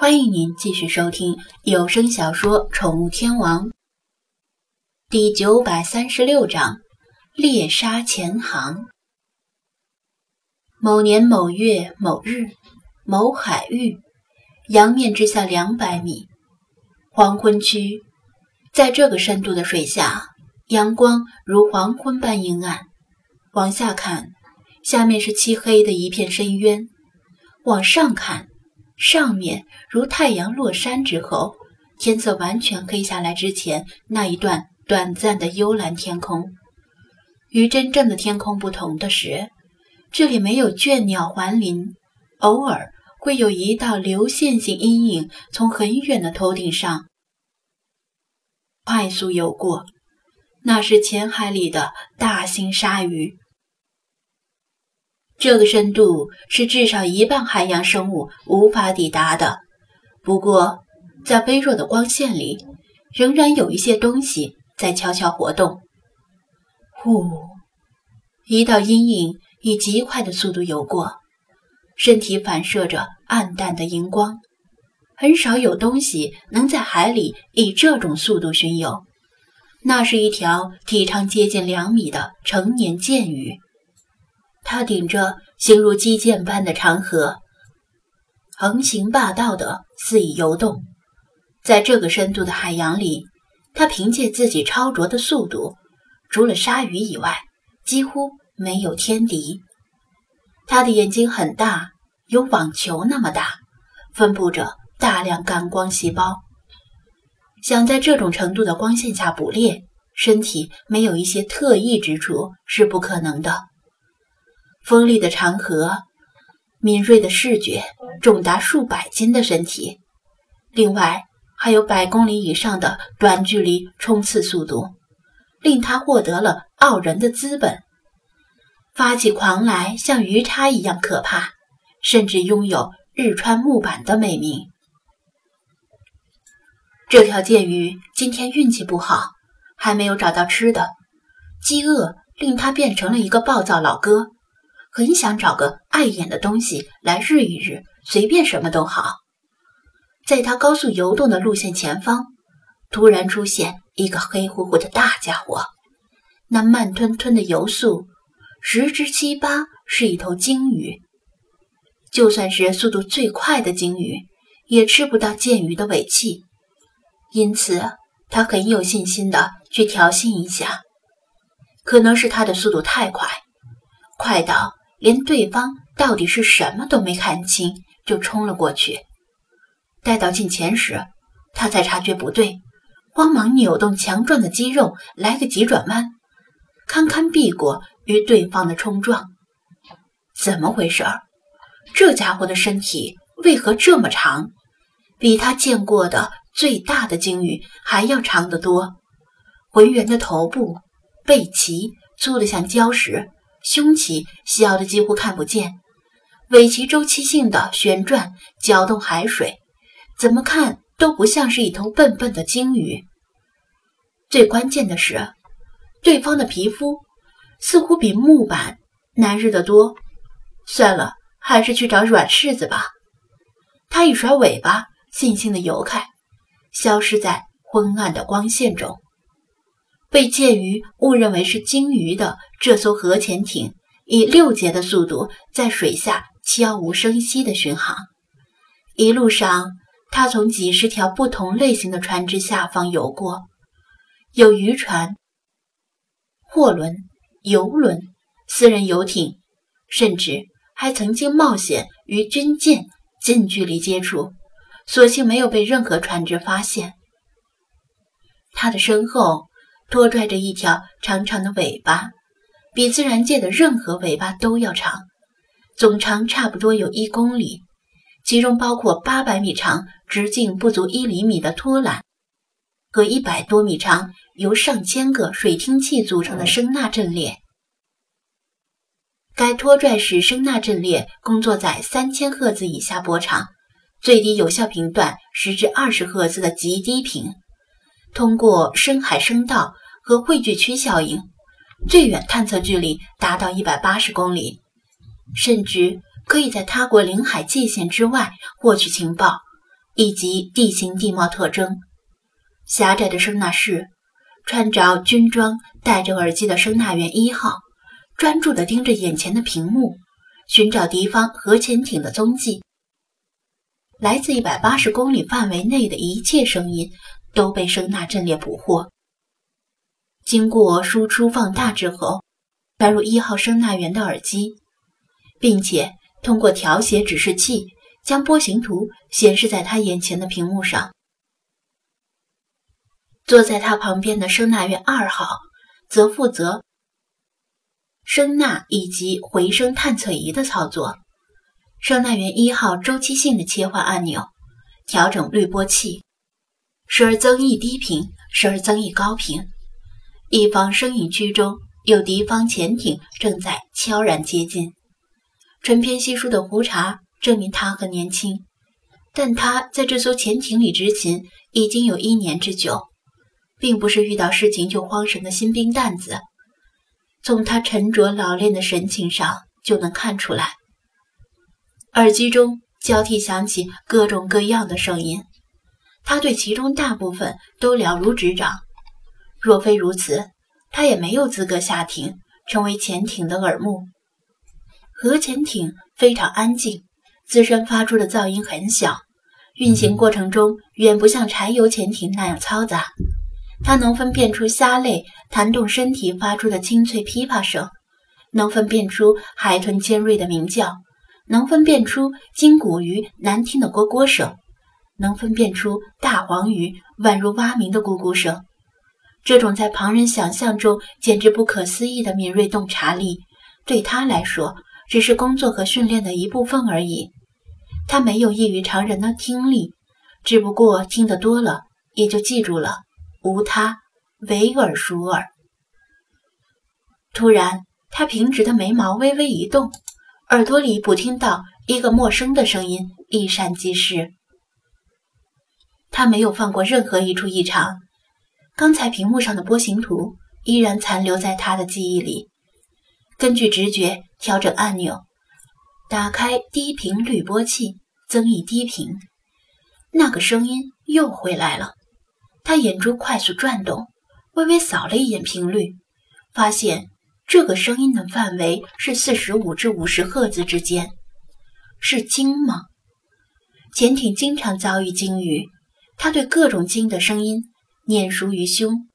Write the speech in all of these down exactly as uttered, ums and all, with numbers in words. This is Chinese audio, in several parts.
欢迎您继续收听有声小说《宠物天王》第九百三十六章猎杀前行。某年某月某日某海域，洋面之下两百米，黄昏区。在这个深度的水下，阳光如黄昏般阴暗，往下看，下面是漆黑的一片深渊，往上看，上面如太阳落山之后，天色完全黑下来之前那一段短暂的幽蓝天空。与真正的天空不同的是，这里没有倦鸟环林，偶尔会有一道流线性阴影从很远的头顶上快速游过，那是浅海里的大型鲨鱼。这个深度是至少一半海洋生物无法抵达的，不过在微弱的光线里，仍然有一些东西在悄悄活动。呼，一道阴影以极快的速度游过，身体反射着暗淡的荧光，很少有东西能在海里以这种速度巡游。那是一条体长接近两米的成年剑鱼，它顶着形如肌腱般的长颌，横行霸道的肆意游动。在这个深度的海洋里，它凭借自己超卓的速度，除了鲨鱼以外几乎没有天敌。它的眼睛很大，有网球那么大，分布着大量感光细胞。想在这种程度的光线下捕猎，身体没有一些特异之处是不可能的。锋利的长颌，敏锐的视觉，重达数百斤的身体，另外还有百公里以上的短距离冲刺速度，令他获得了傲人的资本。发起狂来像鱼叉一样可怕，甚至拥有日川木板的美名。这条剑鱼今天运气不好，还没有找到吃的，饥饿令他变成了一个暴躁老哥，很想找个碍眼的东西来日一日，随便什么都好。在他高速游动的路线前方，突然出现一个黑乎乎的大家伙，那慢吞吞的游速，十之七八是一头鲸鱼。就算是速度最快的鲸鱼，也吃不到剑鱼的尾气，因此他很有信心地去挑衅一下。可能是他的速度太快，快到连对方到底是什么都没看清就冲了过去。待到近前时，他才察觉不对，慌忙扭动强壮的肌肉来个急转弯，堪堪避过与对方的冲撞。怎么回事？这家伙的身体为何这么长？比他见过的最大的鲸鱼还要长得多。浑圆的头部，背鳍粗得像礁石，胸鳍小得几乎看不见，尾鳍周期性的旋转搅动海水，怎么看都不像是一头笨笨的鲸鱼。最关键的是，对方的皮肤似乎比木板难日得多。算了，还是去找软柿子吧。他一甩尾巴，悻悻地游开，消失在昏暗的光线中。被剑鱼误认为是鲸鱼的这艘核潜艇，以六节的速度在水下悄无声息地巡航。一路上，它从几十条不同类型的船只下方游过，有渔船、货轮、游轮、私人游艇，甚至还曾经冒险与军舰近距离接触，所幸没有被任何船只发现。它的身后拖拽着一条长长的尾巴，比自然界的任何尾巴都要长，总长差不多有一公里，其中包括八百米长、直径不足一厘米的拖缆，和一百多米长、由上千个水听器组成的声纳阵列。该拖拽式声纳阵列工作在三千赫兹以下波长，最低有效频段十至二十赫兹的极低频，通过深海声道和汇聚区效应，最远探测距离达到一百八十公里，甚至可以在他国领海界限之外获取情报，以及地形地貌特征。狭窄的声纳室，穿着军装戴着耳机的声纳员一号专注地盯着眼前的屏幕，寻找敌方核潜艇的踪迹。来自一百八十公里范围内的一切声音都被声纳阵列捕获。经过输出放大之后，传入一号声纳员的耳机，并且通过调谐指示器将波形图显示在他眼前的屏幕上。坐在他旁边的声纳员二号则负责声纳以及回声探测仪的操作。声纳员一号周期性的切换按钮，调整滤波器，时而增益低频，时而增益高频。一方声影区中有敌方潜艇正在悄然接近。唇边稀疏的胡茬证明他很年轻，但他在这艘潜艇里执勤已经有一年之久，并不是遇到事情就慌神的新兵蛋子。从他沉着老练的神情上就能看出来。耳机中交替响起各种各样的声音，他对其中大部分都了如指掌。若非如此，他也没有资格下艇成为潜艇的耳目。核潜艇非常安静，自身发出的噪音很小，运行过程中远不像柴油潜艇那样嘈杂。他能分辨出虾类弹动身体发出的清脆噼啪声，能分辨出海豚尖锐的鸣叫，能分辨出金骨鱼难听的蝈蝈声，能分辨出大黄鱼宛如蛙鸣的咕咕声。这种在旁人想象中简直不可思议的敏锐洞察力，对他来说只是工作和训练的一部分而已。他没有异于常人的听力，只不过听得多了也就记住了，无他，唯耳熟耳。突然，他平直的眉毛微微一动，耳朵里捕听到一个陌生的声音，一闪即逝。他没有放过任何一处异常，刚才屏幕上的波形图依然残留在他的记忆里。根据直觉调整按钮，打开低频滤波器，增益低频。那个声音又回来了。他眼珠快速转动，微微扫了一眼频率，发现这个声音的范围是四十五至五十赫兹之间。是鲸吗？潜艇经常遭遇鲸鱼，他对各种鲸的声音念熟于胸。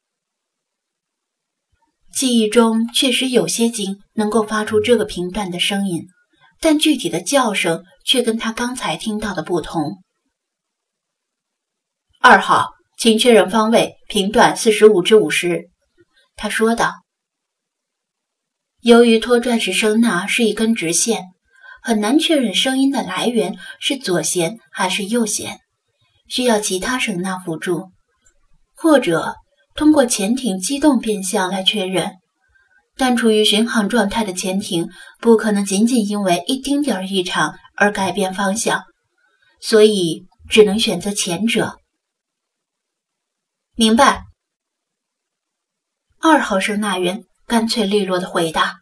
记忆中确实有些鲸能够发出这个频段的声音，但具体的叫声却跟他刚才听到的不同。二号，请确认方位，频段四十五至五十，他说道。由于拖拽式声纳是一根直线，很难确认声音的来源是左舷还是右舷，需要其他声纳辅助，或者通过潜艇机动变向来确认，但处于巡航状态的潜艇不可能仅仅因为一丁点异常而改变方向，所以只能选择前者。明白。二号声纳员干脆利落地回答，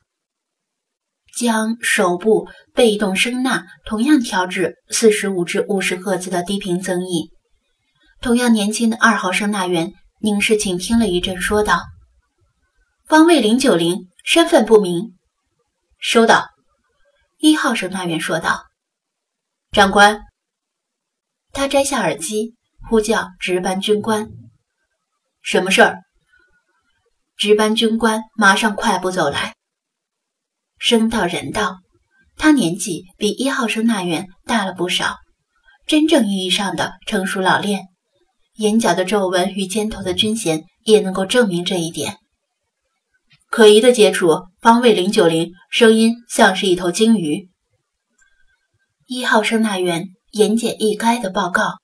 将手部被动声纳同样调至四十五至五十赫兹的低频增益。同样年轻的二号声纳员凝视倾听了一阵，说道：方位零九零，身份不明。收到。一号声纳员说道。长官。他摘下耳机，呼叫值班军官。什么事儿？值班军官马上快步走来。声道人道，他年纪比一号声纳员大了不少，真正意义上的成熟老练。眼角的皱纹与肩头的军衔也能够证明这一点。可疑的接触，方位零九零，声音像是一头鲸鱼。一号声纳员言简意赅地报告，